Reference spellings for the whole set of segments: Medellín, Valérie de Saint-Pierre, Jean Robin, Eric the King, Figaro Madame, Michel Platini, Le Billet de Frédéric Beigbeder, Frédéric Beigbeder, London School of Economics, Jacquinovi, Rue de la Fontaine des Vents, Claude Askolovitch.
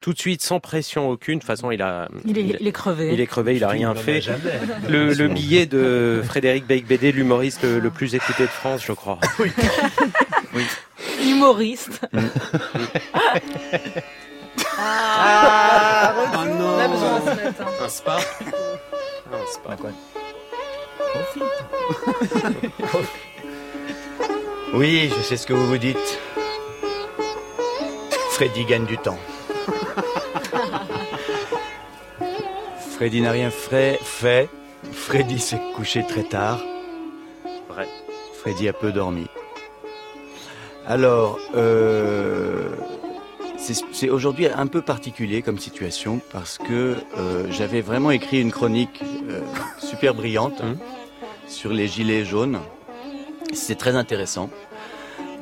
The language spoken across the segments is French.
tout de suite, sans pression aucune. De toute façon, il est crevé. Il est crevé, il n'a rien fait. Le billet de Frédéric Beigbeder, l'humoriste le plus écouté de France, je crois. Oui. Oui. Humoriste. On a besoin de ce matin. Un spa. Quoi. Oui, je sais ce que vous vous dites. Freddy gagne du temps. Freddy n'a rien fait. Freddy s'est couché très tard. Vrai. Freddy a peu dormi. Alors, c'est aujourd'hui un peu particulier comme situation parce que j'avais vraiment écrit une chronique super brillante sur les gilets jaunes. C'était très intéressant,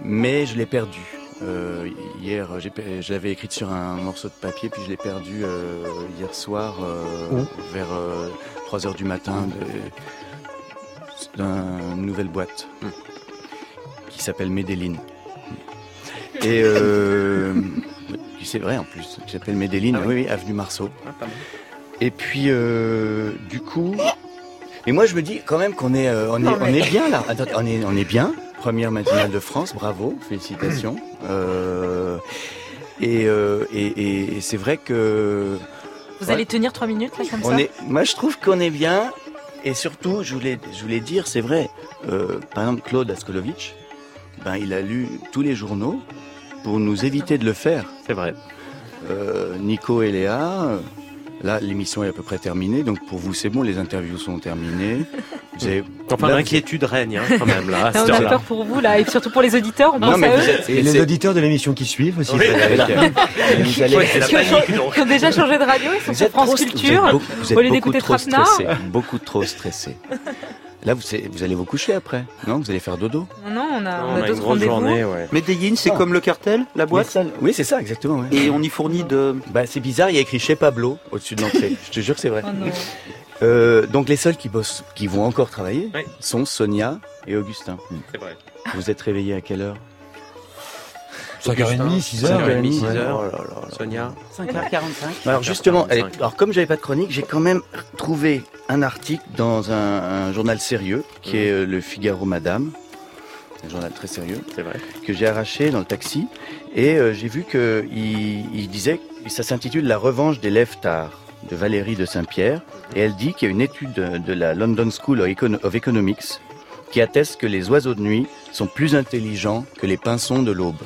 mais je l'ai perdu. Hier, j'avais écrit sur un morceau de papier, puis je l'ai perdu hier soir vers 3h du matin d'une nouvelle boîte qui s'appelle Medellín. Et c'est vrai en plus, qui s'appelle Medellín, oui, avenue Marceau. Et puis du coup, et moi je me dis quand même qu'on est, on est bien là. Attends, on est bien. Première matinale de France, bravo, félicitations. Et c'est vrai que vous allez tenir 3 minutes là, comme ça. Moi je trouve qu'on est bien. Et surtout, je voulais dire, c'est vrai. Par exemple, Claude Askolovitch, il a lu tous les journaux pour nous éviter de le faire. C'est vrai. Nico et Léa, là, l'émission est à peu près terminée, donc pour vous, c'est bon, les interviews sont terminées. Enfin, l'inquiétude règne, quand même, là. On a peur pour vous, là, et surtout pour les auditeurs, on pense à eux. Et les auditeurs de l'émission qui suivent aussi. Oui, c'est la panique, donc. Ils ont déjà changé de radio, ils sont sur France Culture. Au lieu d'écouter Trapnard. Beaucoup trop stressés. Là, vous allez vous coucher après, non ? Vous allez faire dodo ? Non, on a d'autres rendez-vous. Ouais. Medellín, c'est comme le cartel, la boîte ? Oui, c'est ça, exactement. Ouais. Et on y fournit de... c'est bizarre, il y a écrit chez Pablo au-dessus de l'entrée. Je te jure que c'est vrai. Oh, donc les seuls qui bossent, qui vont encore travailler, sont Sonia et Augustin. C'est vrai. Vous êtes réveillés à quelle heure ? 5h30, 6h. Sonia. 5h45. Alors justement, comme j'avais pas de chronique, j'ai quand même trouvé un article dans un journal sérieux, qui est le Figaro Madame, un journal très sérieux, c'est vrai, que j'ai arraché dans le taxi, et j'ai vu que il disait, ça s'intitule « La revanche des lève-tard » de Valérie de Saint-Pierre, et elle dit qu'il y a une étude de la London School of Economics qui atteste que les oiseaux de nuit sont plus intelligents que les pinsons de l'aube.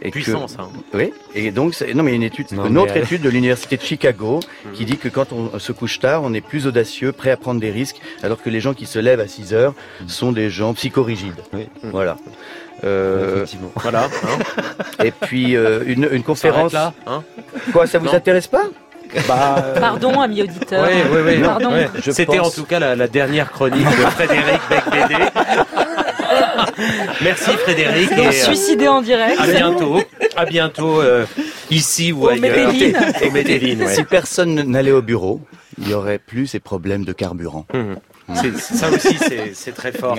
Et puissant, que, ça. Oui. Et donc, il y a une autre étude de l'université de Chicago qui dit que quand on se couche tard, on est plus audacieux, prêt à prendre des risques, alors que les gens qui se lèvent à 6 heures sont des gens psychorigides. Oui. Voilà. Effectivement. Voilà. Hein. Et puis, une conférence. Là, hein. Quoi, ça vous intéresse pas? Pardon, amis auditeurs. Oui. Pardon. Ouais. C'était en tout cas la dernière chronique de Frédéric Beigbeder. Merci Frédéric. Et suicidé en direct. À bientôt. À bientôt ici ou ailleurs. Au Medellín. Si personne n'allait au bureau, il n'y aurait plus ces problèmes de carburant. Ça aussi, c'est très fort.